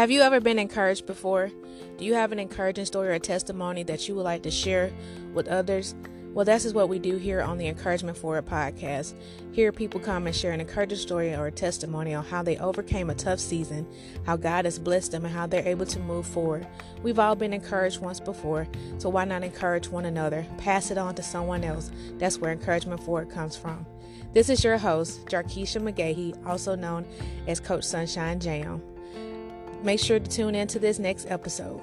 Have you ever been encouraged before? Do you have an encouraging story or testimony that you would like to share with others? Well, this is what we do here on the Encouragement Forward podcast. Here, people come and share an encouraging story or a testimony on how they overcame a tough season, how God has blessed them, and how they're able to move forward. We've all been encouraged once before, so why not encourage one another? Pass it on to someone else. That's where Encouragement Forward comes from. This is your host, Jarkeesha McGahee, also known as Coach Sunshine Jam. Make sure to tune in to this next episode.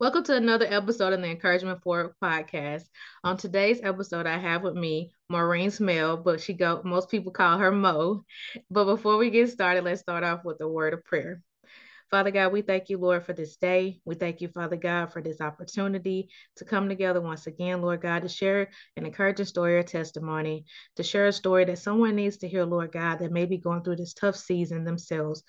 Welcome to another episode of the Encouragement Forward podcast. On today's episode, I have with me Maureen Spell, but most people call her Mo. But before we get started, let's start off with a word of prayer. Father God, we thank you, Lord, for this day. We thank you, Father God, for this opportunity to come together once again, Lord God, to share an encouraging story or testimony, to share a story that someone needs to hear, Lord God, that may be going through this tough season themselves.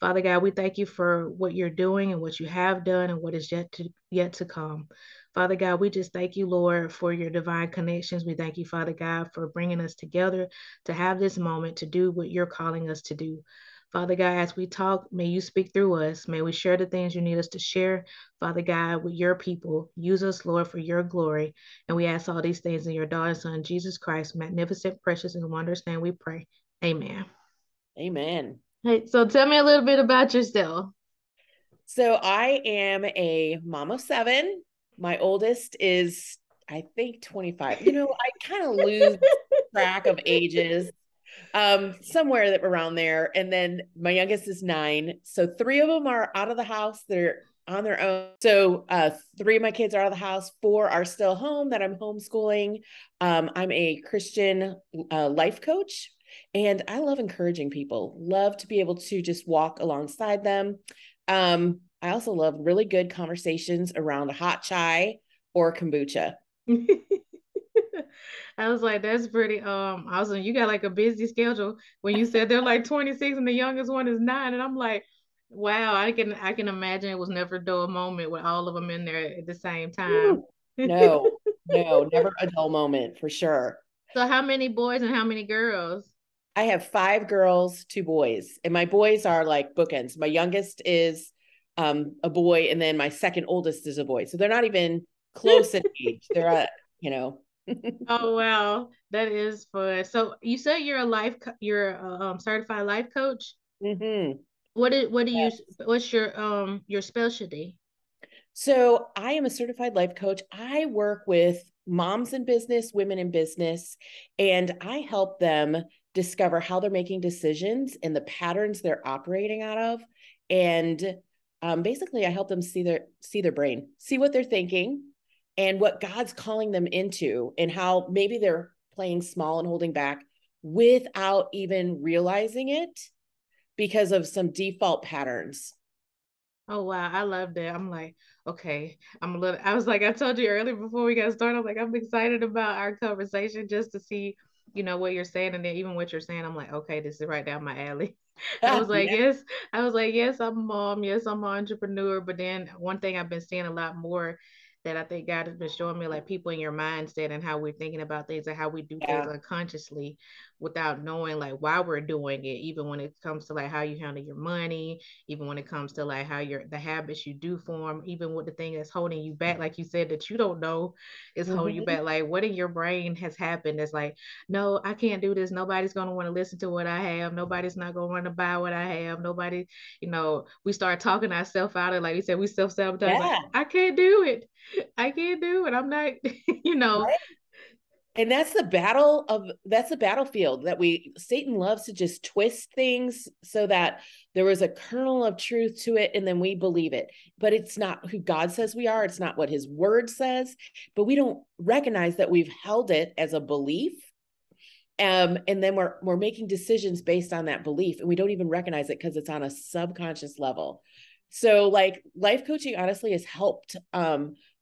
Father God, we thank you for what you're doing and what you have done and what is yet to come. Father God, we just thank you, Lord, for your divine connections. We thank you, Father God, for bringing us together to have this moment to do what you're calling us to do. Father God, as we talk, may you speak through us. May we share the things you need us to share, Father God, with your people. Use us, Lord, for your glory. And we ask all these things in your daughter, son, Jesus Christ, magnificent, precious, and wondrous name we pray. Amen. Amen. Hey, so tell me a little bit about yourself. So I am a mom of 7. My oldest is, I think, 25. You know, I kind of lose track of ages. Somewhere around there. And then my youngest is 9. So 3 of them are out of the house. They're on their own. So 3 of my kids are out of the house. 4 are still home that I'm homeschooling. I'm a Christian life coach, and I love encouraging people. Love to be able to just walk alongside them. I also love really good conversations around a hot chai or kombucha. I was like, that's pretty awesome. You got like a busy schedule when you said they're like 26 and the youngest one is 9. And I'm like, wow, I can imagine it was never a dull moment with all of them in there at the same time. No, never a dull moment for sure. So how many boys and how many girls? I have 5 girls, 2 boys. And my boys are like bookends. My youngest is a boy. And then my second oldest is a boy. So they're not even close in age. They're, Oh, wow. That is fun. So you said you're a certified life coach. Mm-hmm. What's your specialty? So I am a certified life coach. I work with moms in business, women in business, and I help them discover how they're making decisions and the patterns they're operating out of. And basically I help them see their brain, see what they're thinking, and what God's calling them into, and how maybe they're playing small and holding back without even realizing it because of some default patterns. Oh, wow. I love that. I'm like, okay, I was like, I told you earlier before we got started, I'm like, I'm excited about our conversation just to see, what you're saying. And then even what you're saying, I'm like, okay, this is right down my alley. I was like, yes. I was like, yes, I'm a mom. Yes, I'm an entrepreneur. But then one thing I've been seeing a lot more that I think God has been showing me, like people in your mindset and how we're thinking about things and how we do things unconsciously without knowing like why we're doing it, even when it comes to like how you handle your money, even when it comes to like how the habits you do form, even with the thing that's holding you back, like you said, that you don't know is holding you back. Like what in your brain has happened that's like, no, I can't do this. Nobody's going to want to listen to what I have. Nobody's not going to want to buy what I have. Nobody, we start talking ourselves out of, like you said, we self-sabotage. Yeah. Like, I can't do it. I'm not, Right? And that's the battlefield that Satan loves to just twist things so that there was a kernel of truth to it. And then we believe it, but it's not who God says we are. It's not what his word says, but we don't recognize that we've held it as a belief. And then we're making decisions based on that belief, and we don't even recognize it because it's on a subconscious level. So like life coaching honestly has helped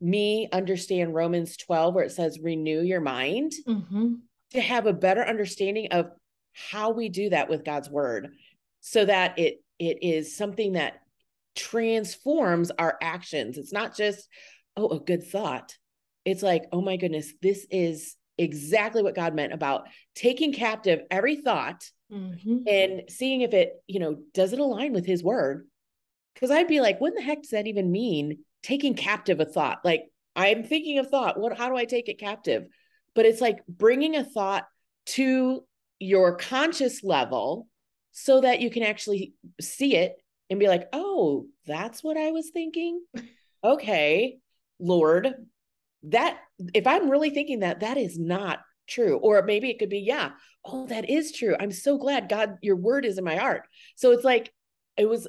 me understand Romans 12, where it says, renew your mind, to have a better understanding of how we do that with God's word, so that it is something that transforms our actions. It's not just, oh, a good thought. It's like, oh my goodness, this is exactly what God meant about taking captive every thought and seeing if it, you know, does it align with his word? Because I'd be like, what in the heck does that even mean? Taking captive a thought. Like, I'm thinking of thought. How do I take it captive? But it's like bringing a thought to your conscious level so that you can actually see it and be like, oh, that's what I was thinking. Okay, Lord, that if I'm really thinking that, that is not true. Or maybe it could be, yeah, oh, that is true. I'm so glad, God, your word is in my heart. So it's like, it was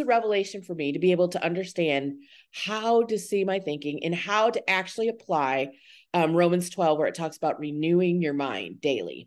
a revelation for me to be able to understand how to see my thinking and how to actually apply Romans 12, where it talks about renewing your mind daily.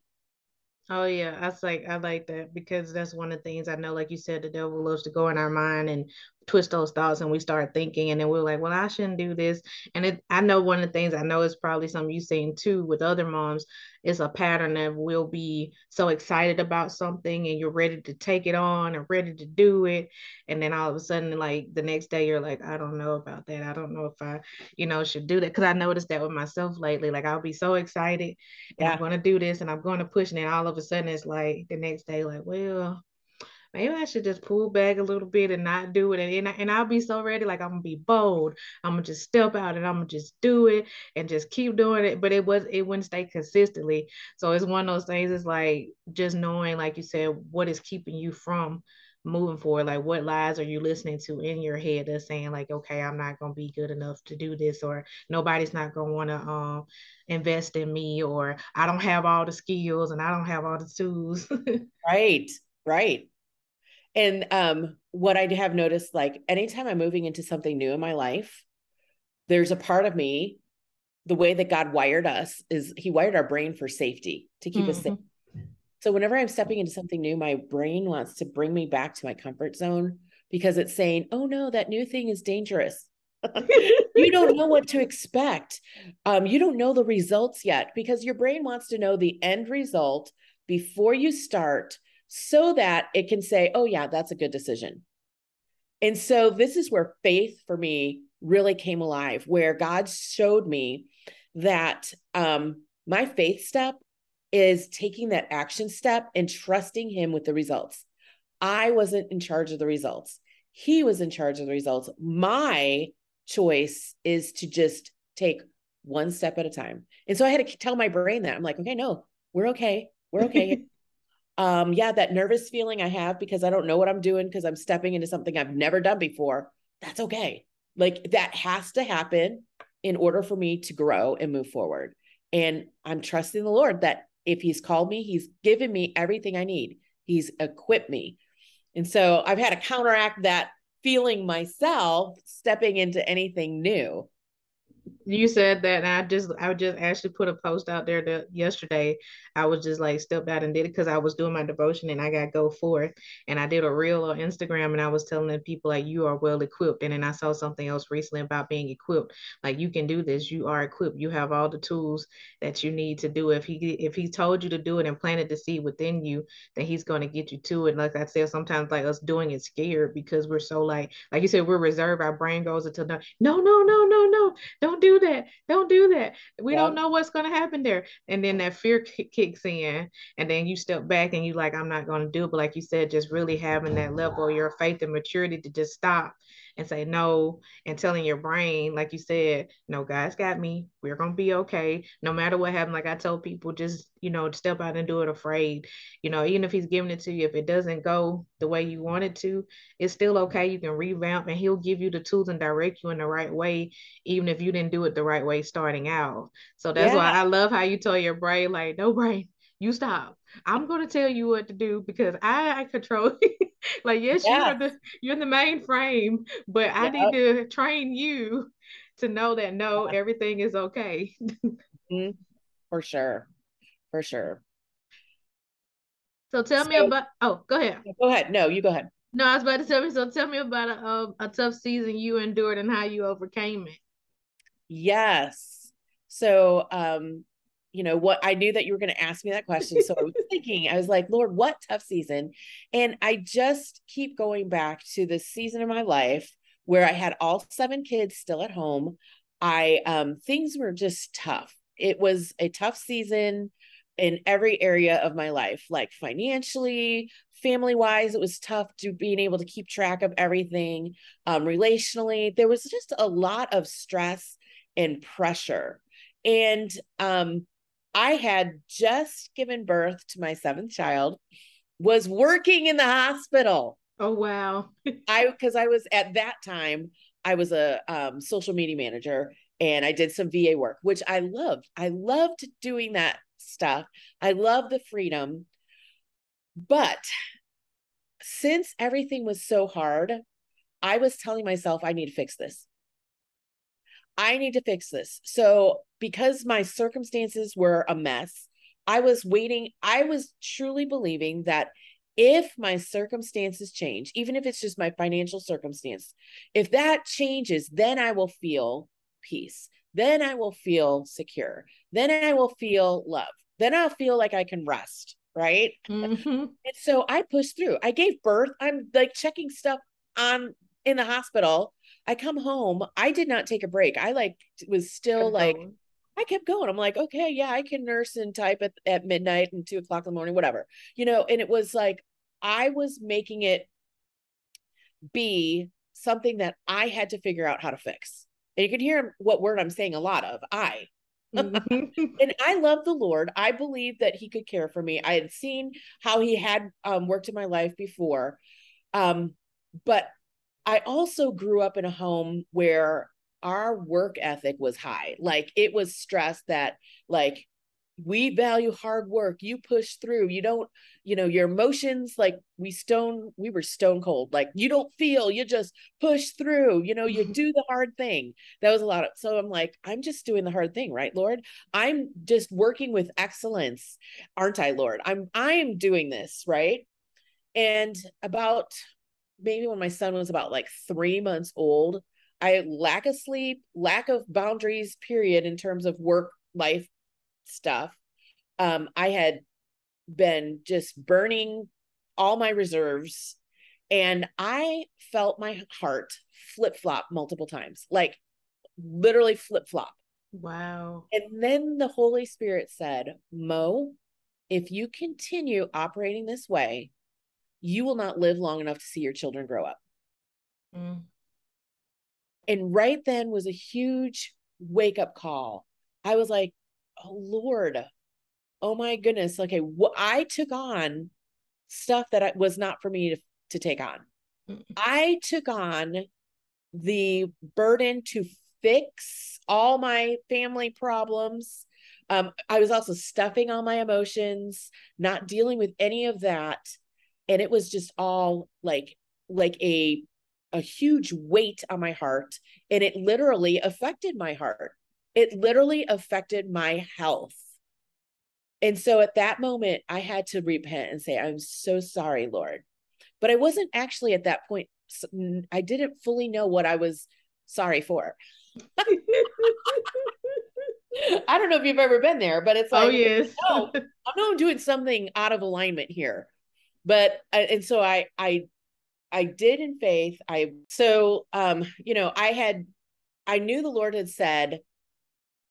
Oh yeah. I like that, because that's one of the things I know, like you said, the devil loves to go in our mind and twist those thoughts, and we start thinking, and then we're like, well, I shouldn't do this. And I know one of the things, I know it's probably something you've seen too with other moms, is a pattern that we'll be so excited about something and you're ready to take it on and ready to do it. And then all of a sudden, like the next day you're like, I don't know about that. I don't know if I, you know, should do that. Cause I noticed that with myself lately, like I'll be so excited and I'm going to do this and I'm going to push. And then all of a sudden it's like the next day, like, well, maybe I should just pull back a little bit and not do it. And I'll be so ready. Like, I'm going to be bold. I'm going to just step out and I'm going to just do it and just keep doing it. But it wouldn't stay consistently. So it's one of those things. It's like, just knowing, like you said, what is keeping you from moving forward? Like, what lies are you listening to in your head that's saying like, okay, I'm not going to be good enough to do this, or nobody's not going to want to invest in me, or I don't have all the skills and I don't have all the tools. Right. Right. And what I have noticed, like anytime I'm moving into something new in my life, there's a part of me, the way that God wired us is he wired our brain for safety, to keep us safe. So whenever I'm stepping into something new, my brain wants to bring me back to my comfort zone, because it's saying, oh no, that new thing is dangerous. You don't know what to expect. You don't know the results yet, because your brain wants to know the end result before you start, so that it can say, oh yeah, that's a good decision. And so this is where faith for me really came alive, where God showed me that my faith step is taking that action step and trusting him with the results. I wasn't in charge of the results. He was in charge of the results. My choice is to just take one step at a time. And so I had to tell my brain that. I'm like, okay, no, we're okay. We're okay. Yeah, that nervous feeling I have because I don't know what I'm doing, because I'm stepping into something I've never done before. That's okay. Like, that has to happen in order for me to grow and move forward. And I'm trusting the Lord that if he's called me, he's given me everything I need. He's equipped me. And so I've had to counteract that feeling myself stepping into anything new. You said that, and I just actually put a post out there that yesterday I was just like stepped out and did it, because I was doing my devotion and I got go forth, and I did a reel on Instagram and I was telling the people like, you are well equipped. And then I saw something else recently about being equipped. Like, you can do this. You are equipped. You have all the tools that you need to do. If he told you to do it and planted the seed within you, then he's going to get you to it. Like I said, sometimes like us doing it scared, because we're so like you said, we're reserved. Our brain goes until no, don't do that. Don't do that. We don't know what's going to happen there. And then that fear kicks in, and then you step back and you like, I'm not going to do it. But like you said, just really having that level of your faith and maturity to just stop and say no, and telling your brain, like you said, no, God's got me. We're going to be okay. No matter what happened. Like I told people, just, you know, step out and do it afraid. You know, even if he's giving it to you, if it doesn't go the way you want it to, it's still okay. You can revamp, and he'll give you the tools and direct you in the right way, even if you didn't do it the right way starting out. So that's why I love how you tell your brain, like, no, brain, you stop. I'm going to tell you what to do, because I control it. Like, yes, you're in the main frame, but I need to train you to know that, no, everything is okay. For sure. For sure. So tell me about, go ahead. No, you go ahead. No, I was about to tell me. So tell me about a tough season you endured and how you overcame it. Yes. So, you know what, I knew that you were going to ask me that question. So I was thinking, I was like, Lord, what tough season. And I just keep going back to this season of my life where I had all 7 kids still at home. Things were just tough. it was a tough season in every area of my life, like financially, family wise, it was tough to being able to keep track of everything. Relationally, there was just a lot of stress and pressure. And I had just given birth to my 7th child, was working in the hospital. Oh, wow. Because I was at that time, I was a social media manager and I did some VA work, which I loved. I loved doing that stuff. I loved the freedom. But since everything was so hard, I was telling myself, I need to fix this. I need to fix this. So because my circumstances were a mess, I was waiting. I was truly believing that if my circumstances change, even if it's just my financial circumstance, if that changes, then I will feel peace. Then I will feel secure. Then I will feel love. Then I'll feel like I can rest. Right. Mm-hmm. And so I pushed through. I gave birth. I'm like checking stuff on in the hospital. I come home. I did not take a break. I like was still like, I kept going. I'm like, okay, yeah, I can nurse and type at midnight and 2 o'clock in the morning, whatever, you know? And it was like, I was making it be something that I had to figure out how to fix. And you can hear what word I'm saying a lot of, I. And I love the Lord. I believe that he could care for me. I had seen how he had worked in my life before. But I also grew up in a home where our work ethic was high. Like it was stressed that like, we value hard work. You push through, you don't, you know, your emotions, like we were stone cold. Like you don't feel, you just push through, you know, you do the hard thing. That was a lot of, so I'm like, I'm just doing the hard thing, right, Lord? I'm just working with excellence. Aren't I, Lord? I am doing this, right? And about maybe when my son was about like 3 months old, I lack of sleep, lack of boundaries, period, in terms of work, life, stuff. I had been just burning all my reserves and I felt my heart flip-flop multiple times, like literally flip-flop. Wow. And then the Holy Spirit said, Mo, if you continue operating this way, you will not live long enough to see your children grow up. Mm. And right then was a huge wake-up call. I was like, oh Lord, oh my goodness. Okay. I took on stuff that was not for me to take on. I took on the burden to fix all my family problems. I was also stuffing all my emotions, not dealing with any of that. And it was just all like a huge weight on my heart. And it literally affected my heart. It literally affected my health. And so at that moment, I had to repent and say, I'm so sorry, Lord. But I wasn't actually at that point. I didn't fully know what I was sorry for. I don't know if you've ever been there, but it's like, oh, yes. Oh, I know I'm doing something out of alignment here. But, and so I did in faith. I knew the Lord had said,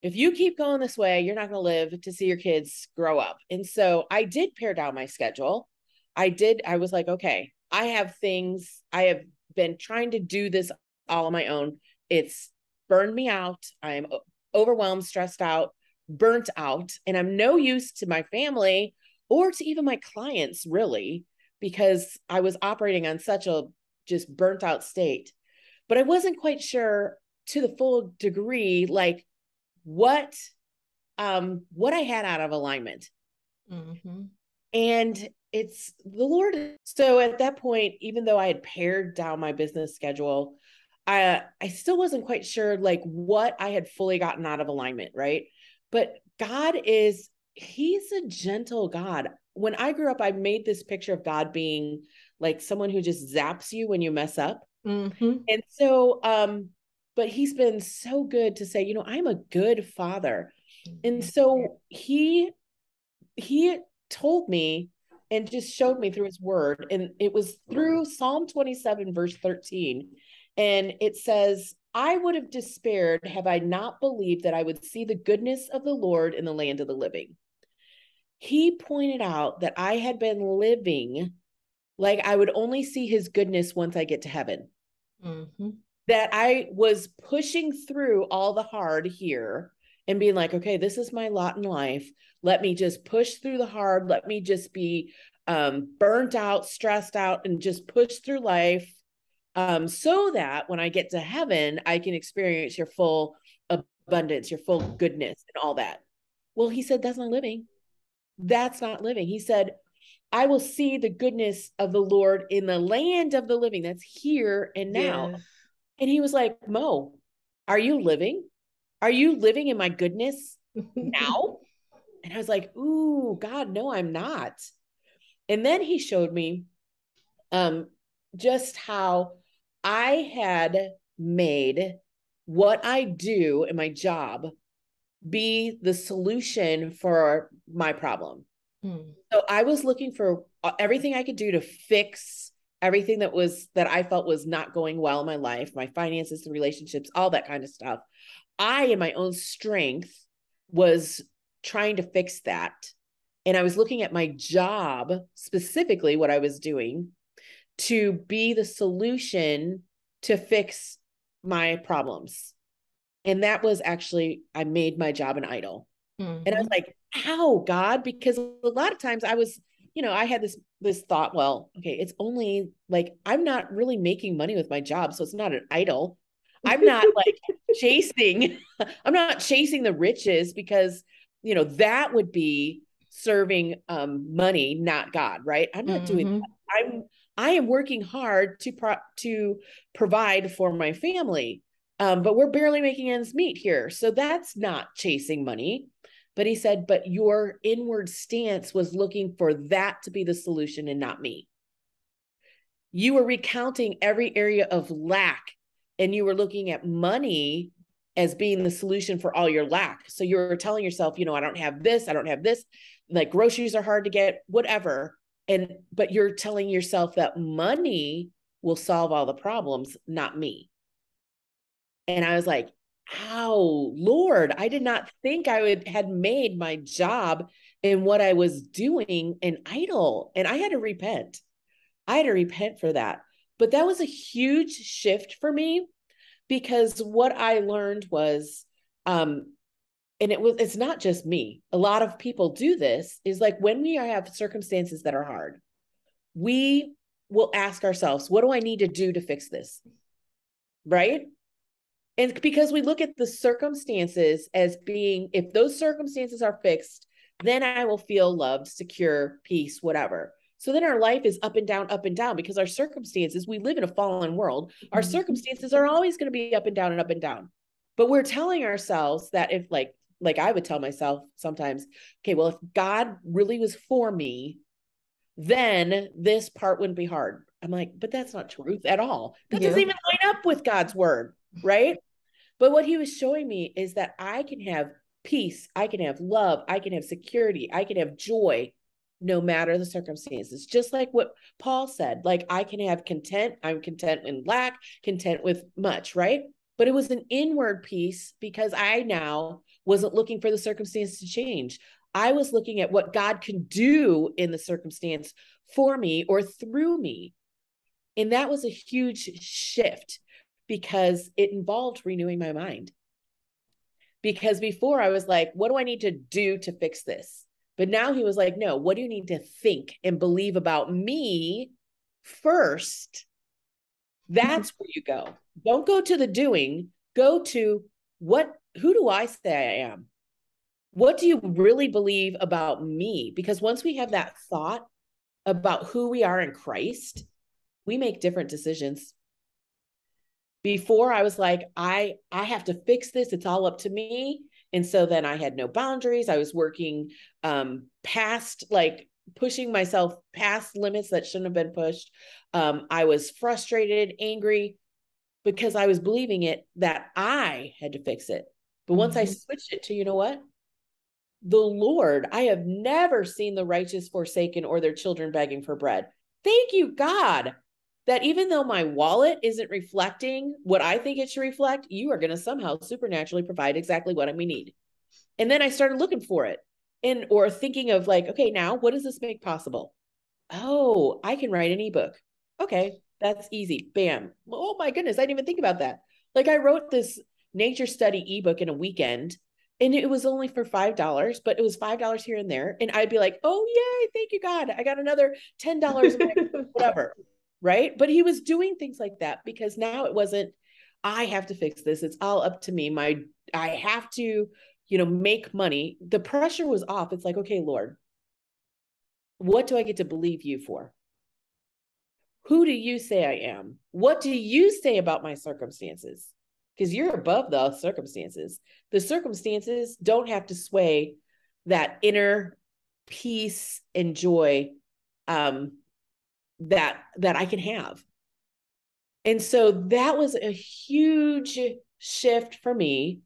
if you keep going this way, you're not going to live to see your kids grow up. And so I did pare down my schedule. I was like, okay, I have been trying to do this all on my own. It's burned me out. I'm overwhelmed, stressed out, burnt out, and I'm no use to my family or to even my clients really, because I was operating on such a just burnt out state, but I wasn't quite sure to the full degree, like, what I had out of alignment. Mm-hmm. And it's the Lord. So at that point, even though I had pared down my business schedule, I still wasn't quite sure like what I had fully gotten out of alignment. Right. But God he's a gentle God. When I grew up, I made this picture of God being like someone who just zaps you when you mess up. Mm-hmm. And so, but he's been so good to say, you know, I'm a good father. And so he told me and just showed me through his word. And it was through Psalm 27, verse 13. And it says, I would have despaired have I not believed that I would see the goodness of the Lord in the land of the living. He pointed out that I had been living like I would only see his goodness once I get to heaven. Mm-hmm. That I was pushing through all the hard here and being like, okay, this is my lot in life. Let me just push through the hard. Let me just be burnt out, stressed out, and just push through life. So that when I get to heaven, I can experience your full abundance, your full goodness and all that. Well, he said, that's not living. That's not living. He said, I will see the goodness of the Lord in the land of the living. That's here and now. Yeah. And he was like, Mo, are you living? Are you living in my goodness now? And I was like, ooh, God, no, I'm not. And then he showed me just how I had made what I do in my job be the solution for my problem. Hmm. So I was looking for everything I could do to fix everything that I felt was not going well in my life, my finances, the relationships, all that kind of stuff. I, in my own strength, was trying to fix that. And I was looking at my job, specifically what I was doing, to be the solution to fix my problems. And that was actually, I made my job an idol. Mm-hmm. And I was like, how, God? Because a lot of times I was, you know, I had this thought, well, okay, it's only like, I'm not really making money with my job. So it's not an idol. I'm not like I'm not chasing the riches because, you know, that would be serving money, not God. Right. I'm not mm-hmm. doing that. I am working hard to provide for my family. But we're barely making ends meet here. So that's not chasing money. But he said, but your inward stance was looking for that to be the solution and not me. You were recounting every area of lack, and you were looking at money as being the solution for all your lack. So you were telling yourself, you know, I don't have this, like groceries are hard to get, whatever. But you're telling yourself that money will solve all the problems, not me. And I was like, oh, Lord, I did not think had made my job and what I was doing an idol. And I had to repent. For that. But that was a huge shift for me, because what I learned was, and it's not just me. A lot of people do this, is like when we have circumstances that are hard, we will ask ourselves, what do I need to do to fix this? Right? And because we look at the circumstances as being, if those circumstances are fixed, then I will feel loved, secure, peace, whatever. So then our life is up and down, because our circumstances, we live in a fallen world. Our circumstances are always going to be up and down and up and down. But we're telling ourselves that if like I would tell myself sometimes, okay, well, if God really was for me, then this part wouldn't be hard. I'm like, but that's not truth at all. That doesn't even line up with God's word. Right? But what he was showing me is that I can have peace. I can have love. I can have security. I can have joy, no matter the circumstances. Just like what Paul said, like I can have content. I'm content in lack, content with much. Right? But it was an inward peace, because I now wasn't looking for the circumstance to change. I was looking at what God can do in the circumstance for me or through me. And that was a huge shift, because it involved renewing my mind. Because before I was like, what do I need to do to fix this? But now he was like, no, what do you need to think and believe about me first? That's where you go. Don't go to the doing, go to who do I say I am? What do you really believe about me? Because once we have that thought about who we are in Christ, we make different decisions. Before I was like, I have to fix this. It's all up to me. And so then I had no boundaries. I was working past, like pushing myself past limits that shouldn't have been pushed. I was frustrated, angry, because I was believing it that I had to fix it. But once I switched it to, you know what? The Lord, I have never seen the righteous forsaken or their children begging for bread. Thank you, God. that even though my wallet isn't reflecting what I think it should reflect, you are going to somehow supernaturally provide exactly what we need. And then I started looking for it and, or thinking of like, okay, now what does this make possible? Oh, I can write an ebook. Okay. That's easy. Bam. Oh my goodness. I didn't even think about that. Like I wrote this nature study ebook in a weekend and it was only for $5, but it was $5 here and there. And I'd be like, oh yay, thank you, God. I got another $10, whatever. Right. But he was doing things like that because now it wasn't, I have to fix this. It's all up to me. I have to, make money. The pressure was off. It's like, okay, Lord, what do I get to believe you for? Who do you say I am? What do you say about my circumstances? Because you're above the circumstances. The circumstances don't have to sway that inner peace and joy that I can have. And so that was a huge shift for me.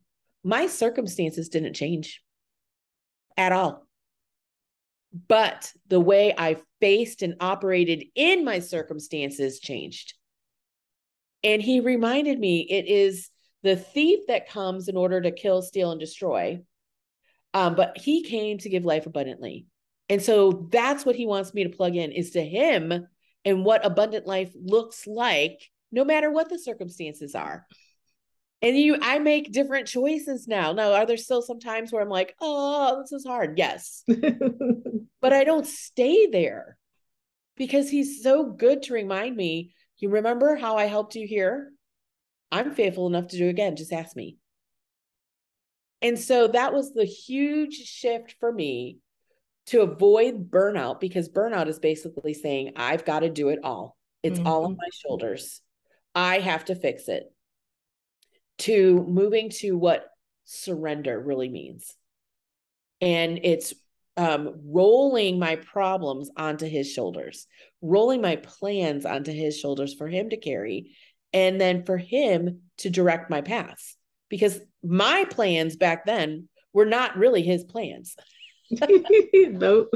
My circumstances didn't change at all. But the way I faced and operated in my circumstances changed. And he reminded me, it is the thief that comes in order to kill, steal, and destroy. But he came to give life abundantly. And so that's what he wants me to plug in, is to him and what abundant life looks like, no matter what the circumstances are. And I make different choices now. Now, are there still some times where I'm like, oh, this is hard? Yes. But I don't stay there because he's so good to remind me, you remember how I helped you here? I'm faithful enough to do it again. Just ask me. And so that was the huge shift for me to avoid burnout, because burnout is basically saying, I've got to do it all. It's all on my shoulders. I have to fix it. To moving to what surrender really means. And it's rolling my problems onto his shoulders, rolling my plans onto his shoulders for him to carry, and then for him to direct my path. Because my plans back then were not really his plans. Nope.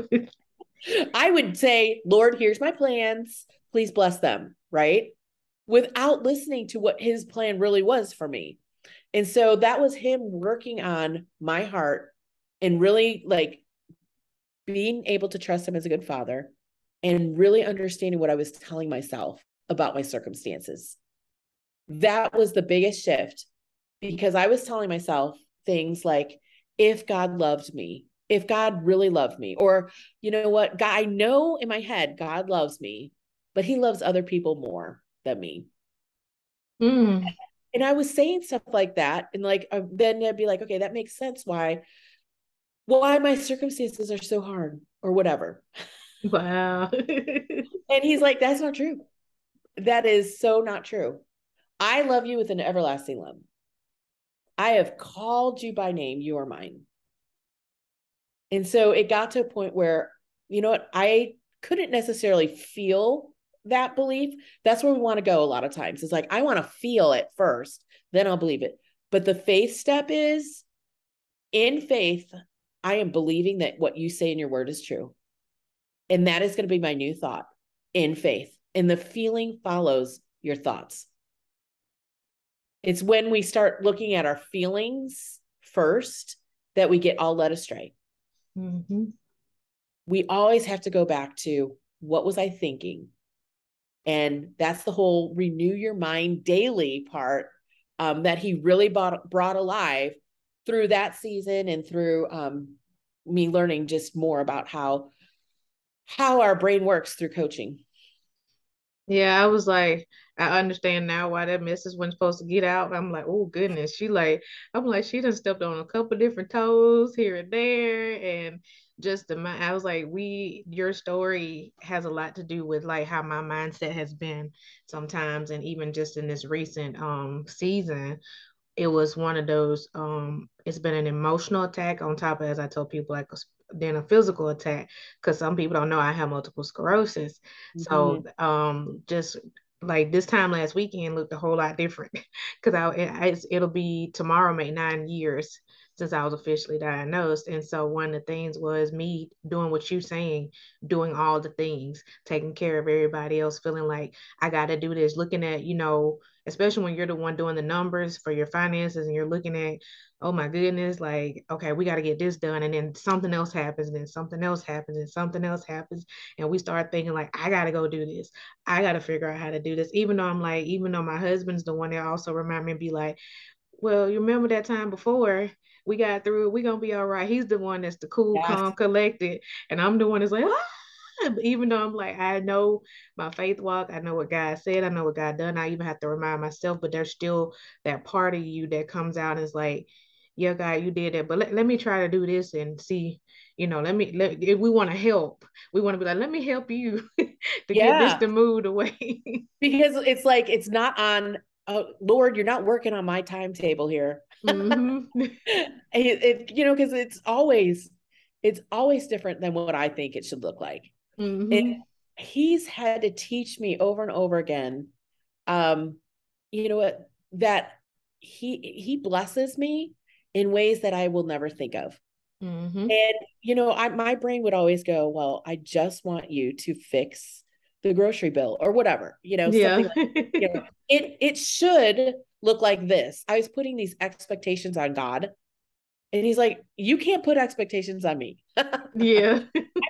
I would say, Lord, here's my plans. Please bless them, right? Without listening to what his plan really was for me. And so that was him working on my heart and really like being able to trust him as a good father and really understanding what I was telling myself about my circumstances. That was the biggest shift, because I was telling myself things like, if God loved me, if God really loved me, or you know what, God, I know in my head, God loves me, but he loves other people more than me. And I was saying stuff like that, and like then I'd be like, okay, that makes sense why my circumstances are so hard or whatever. Wow. And he's like, that's not true. That is so not true. I love you with an everlasting love. I have called you by name. You are mine. And so it got to a point where, you know what, I couldn't necessarily feel that belief. That's where we want to go a lot of times. It's like, I want to feel it first, then I'll believe it. But the faith step is, in faith, I am believing that what you say in your word is true. And that is going to be my new thought, in faith. And the feeling follows your thoughts. It's when we start looking at our feelings first that we get all led astray. We always have to go back to, what was I thinking? And that's the whole renew your mind daily part that he really brought alive through that season and through me learning just more about how our brain works through coaching. Yeah, I was like, I understand now why that message wasn't supposed to get out. I'm like, oh goodness. She done stepped on a couple different toes here and there. And just I was like, your story has a lot to do with like how my mindset has been sometimes. And even just in this recent season, it was one of those, it's been an emotional attack on top of, as I told people, like then a physical attack. Cause some people don't know I have multiple sclerosis. Mm-hmm. So just like this time last weekend looked a whole lot different. Cause it'll be tomorrow, made 9 years since I was officially diagnosed. And so one of the things was me doing what you're saying, doing all the things, taking care of everybody else, feeling like I got to do this, looking at, you know, especially when you're the one doing the numbers for your finances and you're looking at, oh my goodness, like, okay, we got to get this done. And then something else happens, and then something else happens, and something else happens. And we start thinking like, I got to go do this. I got to figure out how to do this. Even though I'm like, even though my husband's the one that also remind me and be like, well, you remember that time before we got through it, we're going to be all right. He's the one that's the cool, calm, collected. And I'm the one that's like, ah! Even though I'm like, I know my faith walk, I know what God said, I know what God done. I even have to remind myself, but there's still that part of you that comes out and is like, yeah, God, you did that, but let me try to do this and see, you know, let me, if we want to help, we want to be like, let me help you to get this to move away. Because it's like, it's not on, oh, Lord, you're not working on my timetable here. Mm-hmm. You know, because it's always different than what I think it should look like. Mm-hmm. And he's had to teach me over and over again, you know what, that he blesses me in ways that I will never think of. Mm-hmm. And, you know, my brain would always go, well, I just want you to fix the grocery bill or whatever, you know, something like, you know, it should look like this. I was putting these expectations on God, and he's like, you can't put expectations on me. Yeah.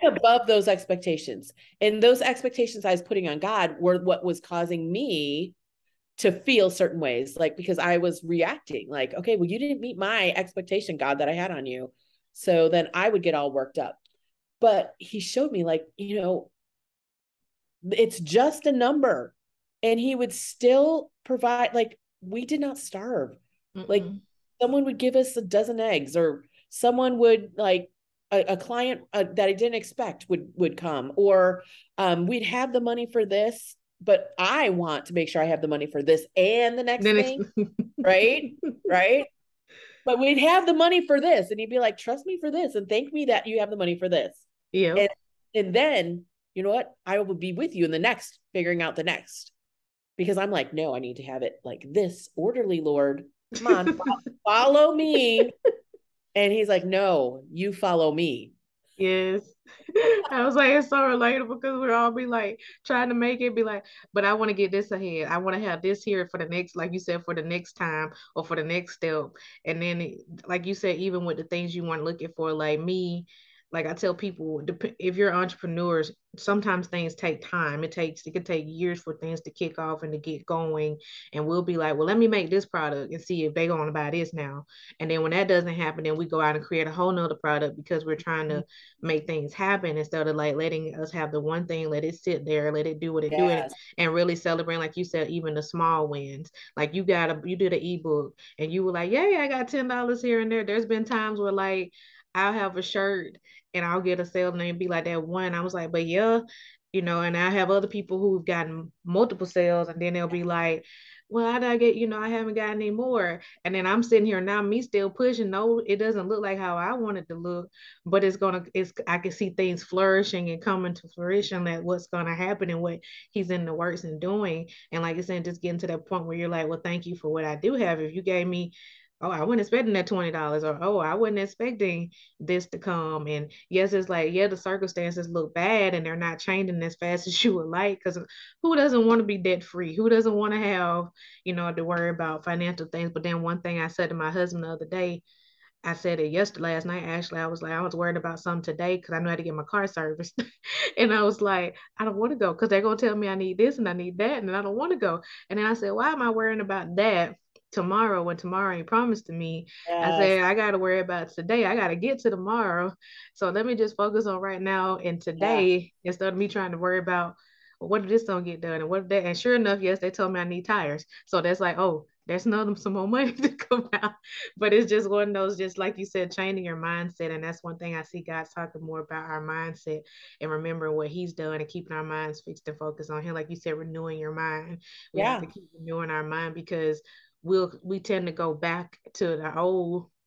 I'm above those expectations. And those expectations I was putting on God were what was causing me to feel certain ways, like, because I was reacting like, okay, well, you didn't meet my expectation, God, that I had on you. So then I would get all worked up. But he showed me, like, you know, it's just a number, and he would still provide. Like, we did not starve. Mm-mm. Like, someone would give us 12 eggs, or someone would, like, a client that I didn't expect would come, or we'd have the money for this, but I want to make sure I have the money for this and the next thing. Right. Right. But we'd have the money for this, and he'd be like, trust me for this, and thank me that you have the money for this. Yeah. And then, you know what, I will be with you in the next, figuring out the next, because I'm like, no, I need to have it like this, orderly, Lord. Come on, follow me. And he's like, no, you follow me. Yes. I was like, it's so relatable, because we'd all be like trying to make it be like, but I want to get this ahead. I want to have this here for the next, like you said, for the next time or for the next step. And then, like you said, even with the things you weren't looking for, like me, like I tell people, if you're entrepreneurs, sometimes things take time. It could take years for things to kick off and to get going. And we'll be like, well, let me make this product and see if they're going to buy this now. And then when that doesn't happen, then we go out and create a whole nother product, because we're trying to make things happen, instead of like letting us have the one thing, let it sit there, let it do what it doing, and really celebrate, like you said, even the small wins. Like you did an ebook, and you were like, yay, I got $10 here and there. There's been times where, like, I'll have a shirt and I'll get a sale and it'd be like that one. I was like, but yeah, you know, and I have other people who've gotten multiple sales, and then they'll be like, well, how did I get, you know, I haven't gotten any more. And then I'm sitting here now, me still pushing. No, it doesn't look like how I want it to look, but I can see things flourishing and coming to fruition, that what's going to happen and what he's in the works and doing. And like I said, just getting to that point where you're like, well, thank you for what I do have. If you gave me, oh, I wasn't expecting that $20, or, oh, I wasn't expecting this to come. And yes, it's like, yeah, the circumstances look bad and they're not changing as fast as you would like, because who doesn't want to be debt free? Who doesn't want to have, you know, to worry about financial things? But then one thing I said to my husband the other day, I said it last night, actually, I was like, I was worried about something today because I knew I had to get my car serviced. And I was like, I don't want to go, because they're going to tell me I need this and I need that, and I don't want to go. And then I said, why am I worrying about that tomorrow when tomorrow ain't promised to me? Yes. I said, I gotta worry about today. I gotta get to tomorrow, so let me just focus on right now and today, instead of me trying to worry about, well, what if this don't get done, and what if that. And sure enough, yes, they told me I need tires, so that's like, oh, there's some more money to come out. But it's just one of those, just like you said, changing your mindset. And that's one thing I see God's talking more about, our mindset and remembering what he's done and keeping our minds fixed and focused on him. Like you said, renewing your mind. We have to keep renewing our mind, because we tend to go back to the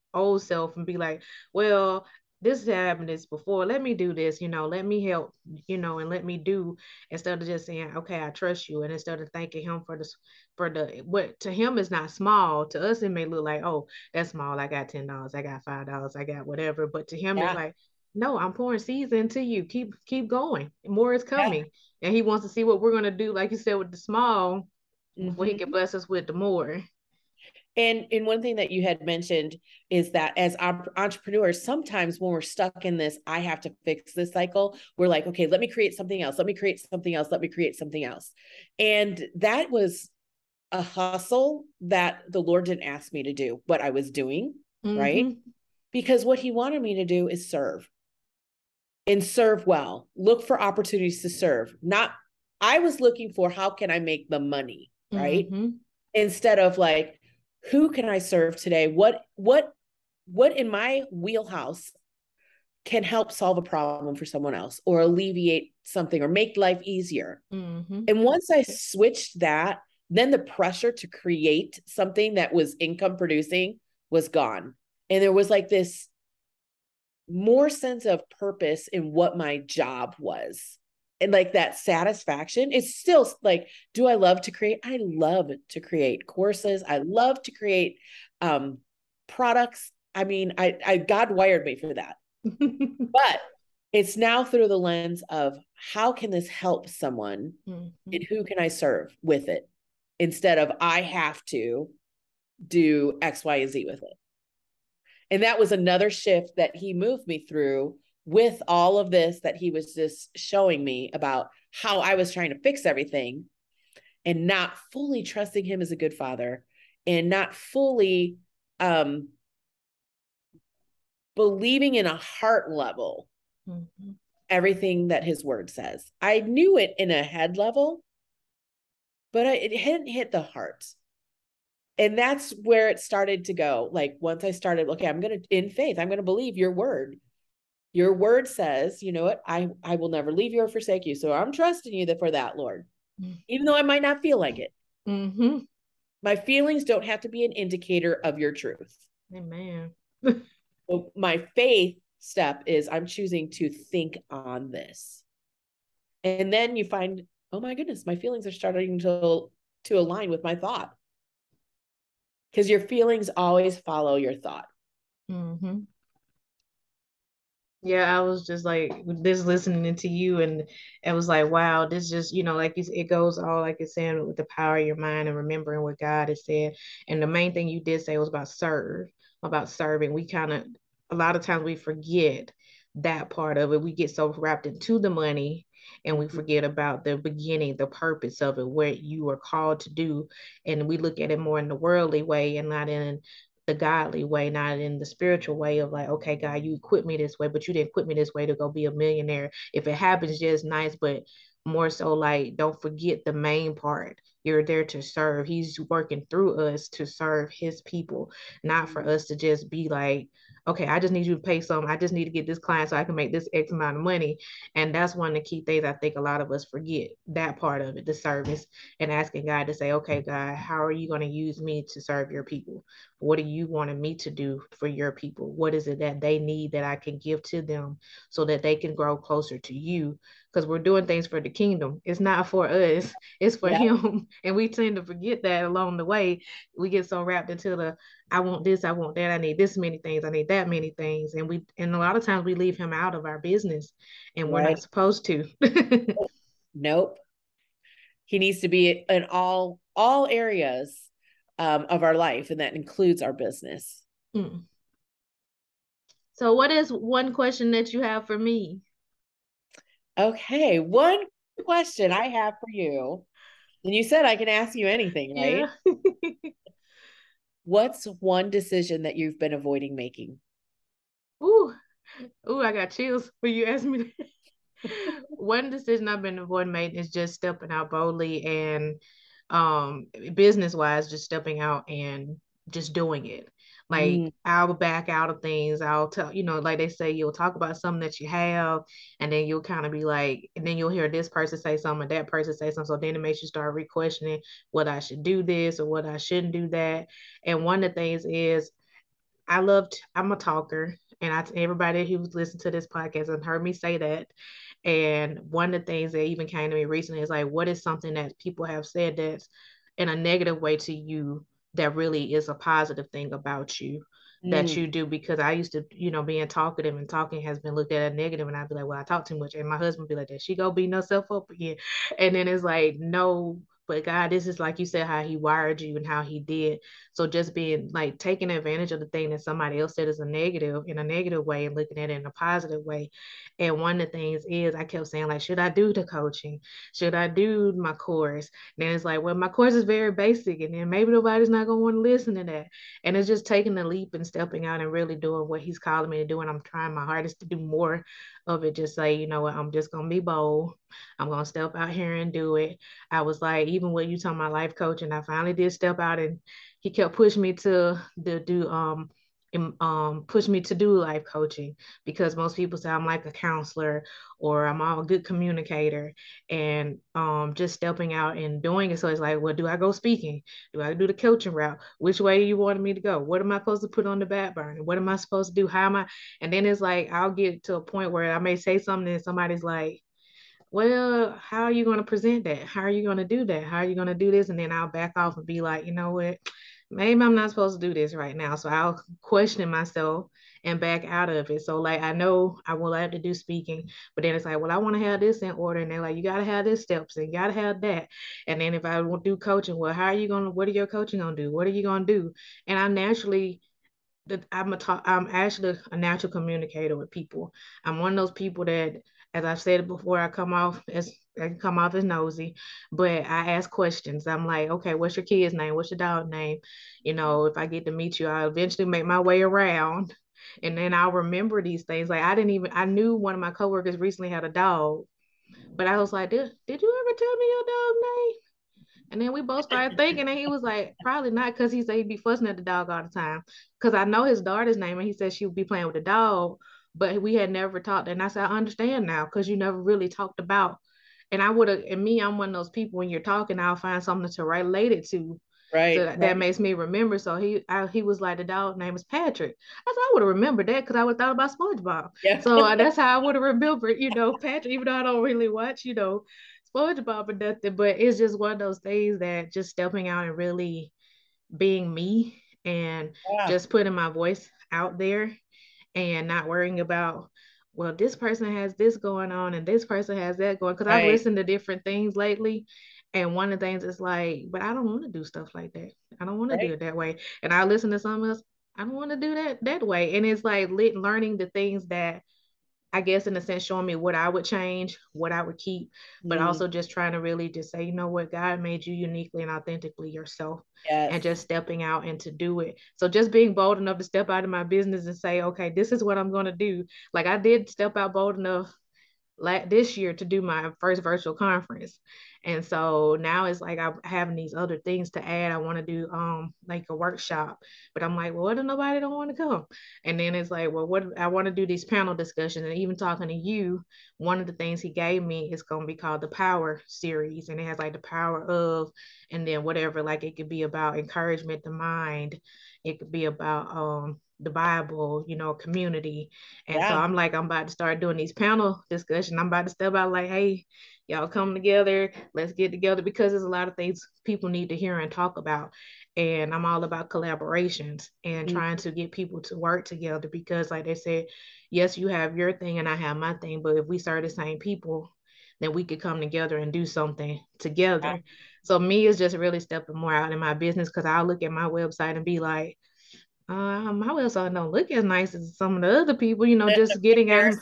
old self and be like, well, this has happened this before. Let me do this, let me help, and let me do, instead of just saying, okay, I trust you. And instead of thanking him for this, for the, what to him is not small. To us, it may look like, oh, that's small. I got $10. I got $5. I got whatever. But to him, it's like, no, I'm pouring seeds into you. Keep going. More is coming. Yeah. And he wants to see what we're going to do. Like you said, with the small, before he can bless us with the more. And one thing that you had mentioned is that as entrepreneurs, sometimes when we're stuck in this, I have to fix this cycle, we're like, okay, let me create something else. Let me create something else. Let me create something else. And that was a hustle that the Lord didn't ask me to do, what I was doing, right? Because what he wanted me to do is serve and serve well, look for opportunities to serve. Not, I was looking for how can I make the money, right? Instead of like, who can I serve today? What in my wheelhouse can help solve a problem for someone else or alleviate something or make life easier? And once I switched that, then the pressure to create something that was income producing was gone. And there was like this more sense of purpose in what my job was. And like that satisfaction, it's still like, do I love to create? I love to create courses. I love to create products. I mean, I God wired me for that. But it's now through the lens of how can this help someone and who can I serve with it, instead of I have to do X, Y, and Z with it. And that was another shift that he moved me through, with all of this that he was just showing me about how I was trying to fix everything and not fully trusting him as a good father and not fully believing in a heart level, everything that his word says. I knew it in a head level, but it hadn't hit the heart. And that's where it started to go. Like once I started, okay, I'm going to, in faith, I'm going to believe your word. Your word says, you know what, I will never leave you or forsake you. So I'm trusting you for that, Lord, even though I might not feel like it. My feelings don't have to be an indicator of your truth. Amen. So my faith step is I'm choosing to think on this. And then you find, oh my goodness, my feelings are starting to align with my thought. Because your feelings always follow your thought. Yeah, I was just like this listening to you, and it was like, wow, this just, like it goes all like it's saying with the power of your mind and remembering what God has said. And the main thing you did say was about serve, about serving. We kind of, a lot of times we forget that part of it. We get so wrapped into the money and we forget about the beginning, the purpose of it, what you are called to do. And we look at it more in the worldly way and not in the godly way, not in the spiritual way of like, okay, God, you equipped me this way, but you didn't equip me this way to go be a millionaire. If it happens, just nice, but more so like, don't forget the main part. You're there to serve. He's working through us to serve his people, not for us to just be like, okay, I just need you to pay something. I just need to get this client so I can make this X amount of money. And that's one of the key things I think a lot of us forget, that part of it, the service, and asking God to say, okay, God, how are you going to use me to serve your people? What do you want me to do for your people? What is it that they need that I can give to them so that they can grow closer to you? Because we're doing things for the kingdom. It's not for us. It's for him. And we tend to forget that along the way. We get so wrapped into the, I want this, I want that, I need this many things, I need that many things. And a lot of times we leave him out of our business, and we're not supposed to. Nope. He needs to be in all areas of our life. And that includes our business. So what is one question that you have for me? Okay. One question I have for you. And you said I can ask you anything, right? Yeah. What's one decision that you've been avoiding making? Ooh, I got chills when you asked me that. One decision I've been avoiding making is just stepping out boldly and business-wise, just stepping out and just doing it. Like I'll back out of things. I'll tell, like they say, you'll talk about something that you have, and then you'll kind of be like, and then you'll hear this person say something, that person say something. So then it makes you start re-questioning whether I should do this or whether I shouldn't do that. And one of the things is I'm a talker. And everybody who's listened to this podcast and heard me say that. And one of the things that even came to me recently is like, what is something that people have said that's in a negative way to you that really is a positive thing about you that you do? Because I used to, being talkative and talking has been looked at as negative, and I'd be like, well, I talk too much. And my husband would be like, that she go beating herself up again. And then it's like, no, but God, this is like you said, how he wired you and how he did. So just being like taking advantage of the thing that somebody else said is a negative in a negative way and looking at it in a positive way. And one of the things is I kept saying, like, should I do the coaching? Should I do my course? And then it's like, well, my course is very basic, and then maybe nobody's not going to want to listen to that. And it's just taking the leap and stepping out and really doing what he's calling me to do. And I'm trying my hardest to do more of it. Just say, you know what, I'm just going to be bold. I'm going to step out here and do it. I was like, even when you told my life coach, and I finally did step out, and he kept pushing me to do life coaching, because most people say I'm like a counselor or I'm a good communicator, and just stepping out and doing it. So it's like, well, do I go speaking? Do I do the coaching route? Which way you wanted me to go? What am I supposed to put on the back burner? What am I supposed to do? How am I? And then it's like, I'll get to a point where I may say something and somebody's like, well, how are you going to present that? How are you going to do that? How are you going to do this? And then I'll back off and be like, you know what? Maybe I'm not supposed to do this right now. So I'll question myself and back out of it. So like, I know I will have to do speaking, but then it's like, well, I want to have this in order. And they're like, you got to have this steps and you got to have that. And then if I won't do coaching, well, what are your coaching going to do? What are you going to do? And I naturally, I'm actually a natural communicator with people. I'm one of those people that, as I've said before, I come off as nosy, but I ask questions. I'm like, okay, what's your kid's name? What's your dog name? If I get to meet you, I'll eventually make my way around, and then I'll remember these things. Like I knew one of my coworkers recently had a dog, but I was like, did you ever tell me your dog name? And then we both started thinking, and he was like, probably not, because he said he'd be fussing at the dog all the time. Because I know his daughter's name, and he said she would be playing with the dog, but we had never talked. And I said, I understand now, because you never really talked about. And I'm one of those people, when you're talking, I'll find something to relate it to. Right. So that makes me remember. So he was like, the dog's name is Patrick. I said, I would have remembered that, because I would have thought about SpongeBob. Yeah. So that's how I would have remembered, Patrick, even though I don't really watch, SpongeBob or nothing. But it's just one of those things that just stepping out and really being me and just putting my voice out there. And not worrying about, well, this person has this going on and this person has that going. Because I've listened to different things lately. And one of the things is like, but I don't want to do stuff like that. I don't want to do it that way. And I listen to someone else. I don't want to do that way. And it's like learning the things that, I guess, in a sense, showing me what I would change, what I would keep, but also just trying to really just say, you know what, God made you uniquely and authentically yourself. Yes. And just stepping out and to do it. So just being bold enough to step out of my business and say, okay, this is what I'm going to do. Like I did step out bold enough this year to do my first virtual conference. And so now it's like I'm having these other things to add. I want to do like a workshop, but I'm like, well, what if nobody don't want to come? And then it's like, well, what I want to do these panel discussions, and even talking to you, one of the things he gave me is going to be called the Power Series, and it has like the power of, and then whatever, like it could be about encouragement, the mind, it could be about the Bible, community. And so I'm like, I'm about to start doing these panel discussions. I'm about to step out like, hey, y'all come together, let's get together, because there's a lot of things people need to hear and talk about. And I'm all about collaborations and trying to get people to work together, because like they said, yes, you have your thing and I have my thing, but if we serve the same people, then we could come together and do something together. So me is just really stepping more out in my business, because I'll look at my website and be like, my website don't look as nice as some of the other people, just getting out,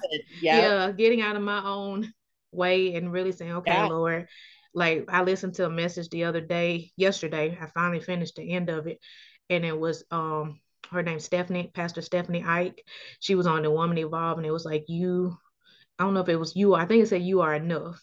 getting out of my own way and really saying, okay, Lord, like I listened to a message yesterday, I finally finished the end of it. And it was, her name's Pastor Stephanie Ike. She was on the Woman Evolve, and it was like, I don't know if it was you, I think it said you are enough.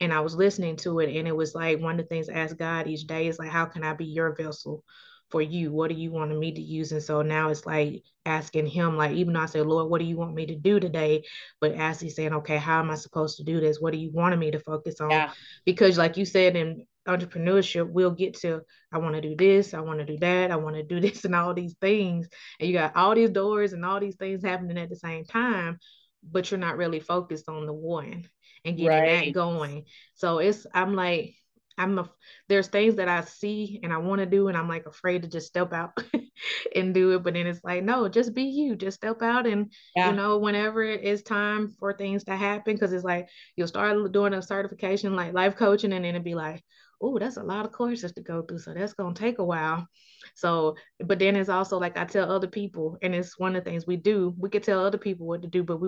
And I was listening to it, and it was like, one of the things I ask God each day is like, how can I be your vessel for you? What do you want me to use? And so now it's like asking him, like, even though I say, Lord, what do you want me to do today? But as he's saying, okay, how am I supposed to do this? What do you want me to focus on? Yeah. Because like you said, in entrepreneurship, we'll get to, I want to do this, I want to do that, I want to do this and all these things. And you got all these doors and all these things happening at the same time, but you're not really focused on the one and getting that going. So it's, I'm like, there's things that I see and I want to do, and I'm like afraid to just step out and do it. But then it's like, no, just be you, just step out. And, you know, whenever it's time for things to happen, because it's like, you'll start doing a certification, like life coaching, and then it'd be like, oh, that's a lot of courses to go through. So that's going to take a while. So, but then it's also like, I tell other people, and it's one of the things we do, we could tell other people what to do, but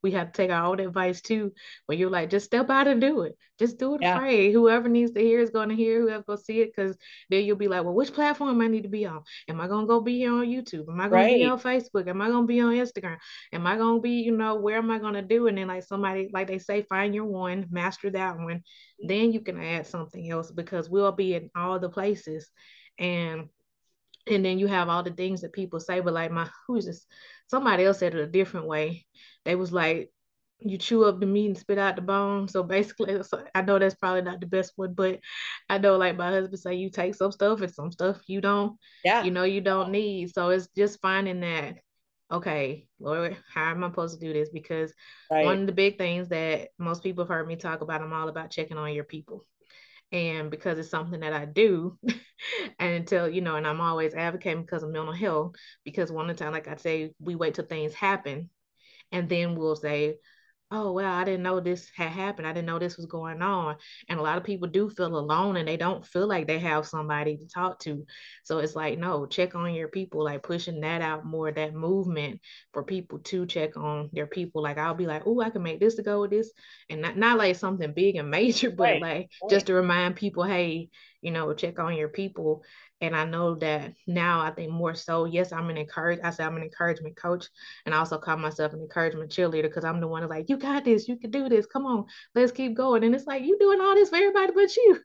we have to take our own advice too. When you're like, just step out and do it. Just do it afraid. Whoever needs to hear is going to hear, whoever will see it. Cause then you'll be like, well, which platform I need to be on? Am I going to go be here on YouTube? Am I going to be on Facebook? Am I going to be on Instagram? Am I going to be, you know, where am I going to do? And then like somebody, like they say, find your one, master that one. Then you can add something else, because we'll be in all the places. And then you have all the things that people say, but like somebody else said it a different way. They was like, you chew up the meat and spit out the bone. So basically, I know that's probably not the best one, but I know like my husband say, you take some stuff and some stuff you don't, you know, you don't need. So it's just finding that, okay, Lord, how am I supposed to do this? Because one of the big things that most people have heard me talk about, I'm all about checking on your people. And because it's something that I do, and until, you know, and I'm always advocating because of mental health, because one of the time, like I say, we wait till things happen and then we'll say, oh, well, I didn't know this had happened. I didn't know this was going on. And a lot of people do feel alone and they don't feel like they have somebody to talk to. So it's like, no, check on your people, like pushing that out more, that movement for people to check on their people. Like, I'll be like, oh, I can make this to go with this. And not like something big and major, but just to remind people, hey, you know, check on your people. And I know that now I think more so, yes, I'm an encouragement coach. And I also call myself an encouragement cheerleader, because I'm the one that's like, you got this, you can do this. Come on, let's keep going. And it's like, you doing all this for everybody but you.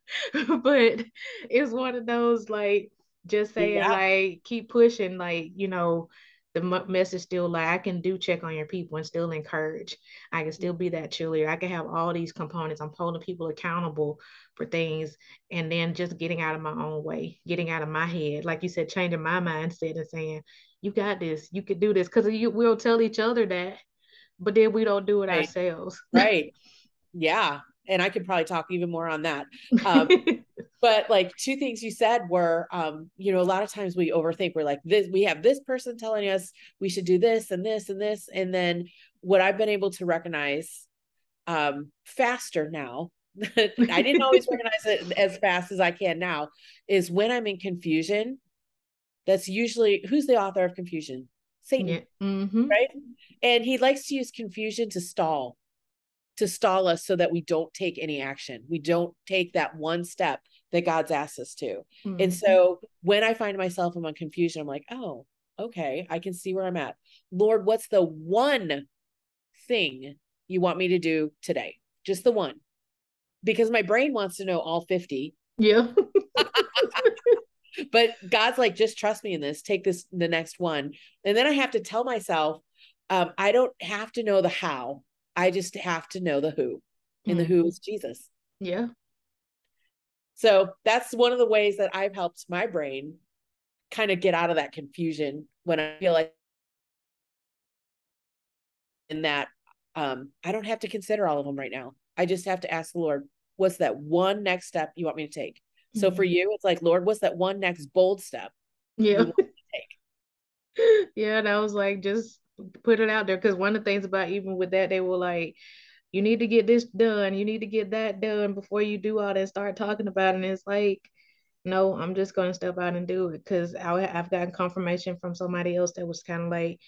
But it's one of those, like, just saying, like, keep pushing, like, you know, the message still, like, I can do check on your people and still encourage. I can still be that cheerleader. I can have all these components. I'm holding people accountable for things, and then just getting out of my own way, getting out of my head. Like you said, changing my mindset and saying, you got this, you could do this. Because we'll tell each other that, but then we don't do it ourselves. Yeah. And I could probably talk even more on that. But like two things you said were, you know, a lot of times we overthink. We're like this, we have this person telling us we should do this and this and this. And then what I've been able to recognize faster now, I didn't always recognize it as fast as I can now, is when I'm in confusion, that's usually, who's the author of confusion? Satan, right? And he likes to use confusion to stall us so that we don't take any action. We don't take that one step that God's asked us to. And so when I find myself in confusion, I'm like, oh, okay, I can see where I'm at. Lord, what's the one thing you want me to do today? Just the one. Because my brain wants to know all 50. Yeah. But God's like, just trust me in this, take this, the next one. And then I have to tell myself, I don't have to know the how. I just have to know the who, and the who is Jesus. Yeah. So that's one of the ways that I've helped my brain kind of get out of that confusion when I feel like in that, I don't have to consider all of them right now. I just have to ask the Lord, what's that one next step you want me to take? So for you, it's like, Lord, what's that one next bold step? Yeah. You want me to take? Yeah. And I was like, just put it out there. Cause one of the things about, even with that, they were like, you need to get this done. You need to get that done before you do all that, start talking about it. And it's like, no, I'm just going to step out and do it. Cause I've gotten confirmation from somebody else that was kind of like,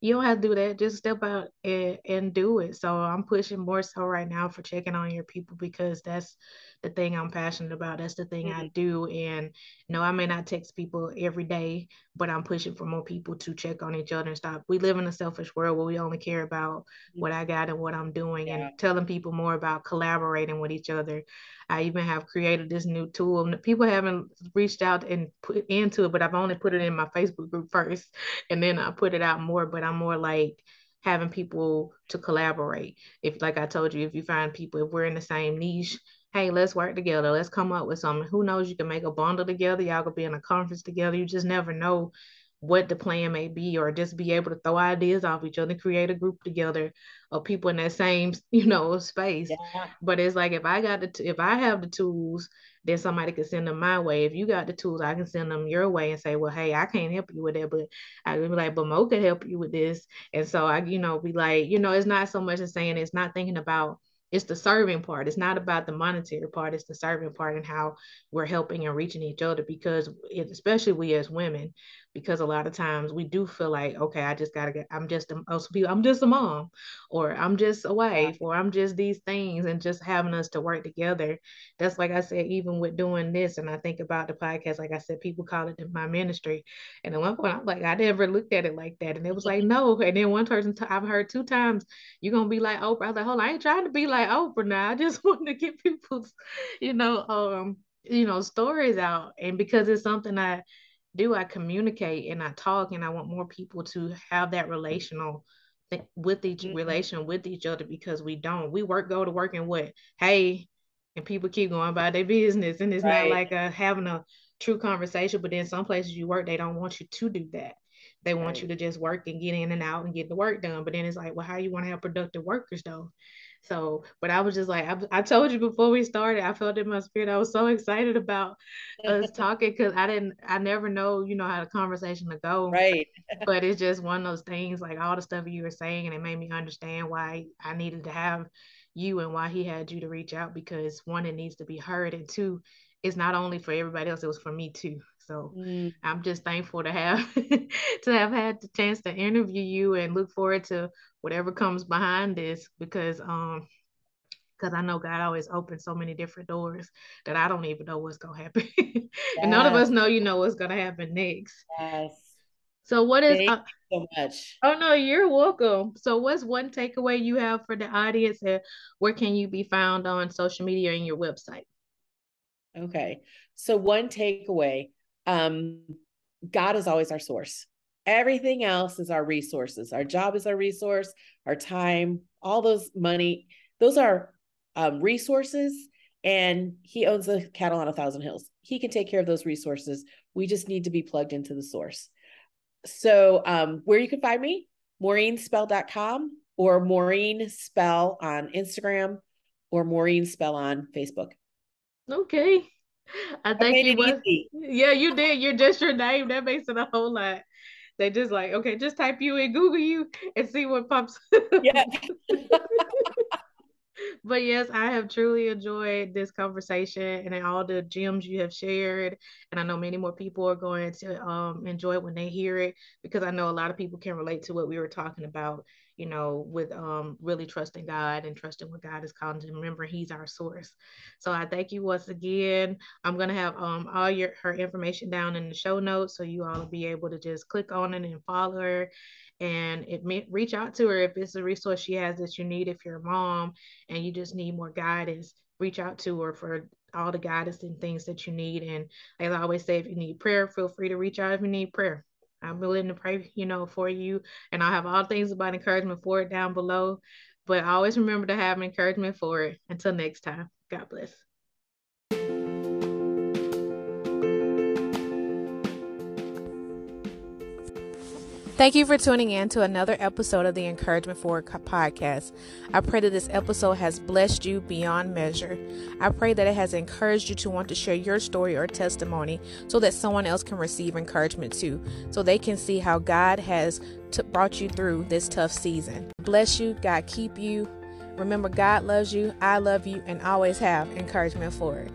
you don't have to do that. Just step out and do it. So I'm pushing more so right now for checking on your people, because that's the thing I'm passionate about. That's the thing I do. And no, I may not text people every day, but I'm pushing for more people to check on each other and stop. We live in a selfish world where we only care about what I got and what I'm doing, and telling people more about collaborating with each other. I even have created this new tool. People haven't reached out and put into it, but I've only put it in my Facebook group first, and then I put it out more. But I'm more like having people to collaborate. If, like I told you, if you find people, if we're in the same niche, hey, let's work together. Let's come up with something. Who knows, you can make a bundle together. Y'all could be in a conference together. You just never know what the plan may be, or just be able to throw ideas off each other, create a group together of people in that same, space. Yeah. But it's like, if I have the tools, then somebody can send them my way. If you got the tools, I can send them your way and say, well, hey, I can't help you with that, but I would be like, but Mo could help you with this. And so I, be like, it's not so much as saying, it's not thinking about, it's the serving part. It's not about the monetary part. It's the serving part and how we're helping and reaching each other, because especially we as women, because a lot of times we do feel like, okay, I'm just a mom, or I'm just a wife, or I'm just these things, and just having us to work together. That's like I said, even with doing this. And I think about the podcast, like I said, people call it my ministry. And at one point I'm like, I never looked at it like that. And it was like, no. And then one person I've heard 2 times, you're going to be like Oprah. I was like, hold on, I ain't trying to be like Oprah now. I just want to get people's stories out. And because it's something I do, I communicate and I talk, and I want more people to have that relational with each other, because we go to work and what, hey, and people keep going about their business, and it's right. Not like having a true conversation. But then some places you work, they don't want you to do that. They want you to just work and get in and out and get the work done. But then it's like, well, how you want to have productive workers though? So, but I was just like, I told you before we started, I felt in my spirit, I was so excited about us talking, because I never know, how the conversation to go. Right. But it's just one of those things, like all the stuff you were saying, and it made me understand why I needed to have you and why he had you to reach out, because 1, it needs to be heard. And 2, it's not only for everybody else, it was for me too. So I'm just thankful to have had the chance to interview you, and look forward to whatever comes behind this, because I know God always opens so many different doors that I don't even know what's gonna happen. Yes. And none of us know, what's gonna happen next. Yes. So what is? Thank you so much. Oh no, you're welcome. So what's one takeaway you have for the audience, and where can you be found on social media and your website? Okay, so one takeaway. God is always our source. Everything else is our resources. Our job is our resource, our time, all those money, those are resources, and he owns the cattle on 1,000 hills. He can take care of those resources. We just need to be plugged into the source. So where you can find me, maureenspell.com, or Maureen Spell on Instagram, or Maureen Spell on Facebook. Okay. I think you did. You're just your name. That makes it a whole lot. They just like, okay, just type you in, Google you, and see what pops up. Yeah. But yes, I have truly enjoyed this conversation and all the gems you have shared. And I know many more people are going to enjoy it when they hear it, because I know a lot of people can relate to what we were talking about, with really trusting God and trusting what God is calling to. Remember, he's our source. So I thank you once again. I'm going to have all her information down in the show notes, so you all will be able to just click on it and follow her, and reach out to her. If it's a resource she has that you need, if you're a mom and you just need more guidance, reach out to her for all the guidance and things that you need. And as I always say, if you need prayer, feel free to reach out if you need prayer. I'm willing to pray, for you. And I'll have all things about Encouragement Forward down below. But always remember to have Encouragement Forward. Until next time, God bless. Thank you for tuning in to another episode of the Encouragement Forward podcast. I pray that this episode has blessed you beyond measure. I pray that it has encouraged you to want to share your story or testimony, so that someone else can receive encouragement too, so they can see how God has brought you through this tough season. Bless you. God keep you. Remember, God loves you. I love you. And always have Encouragement Forward.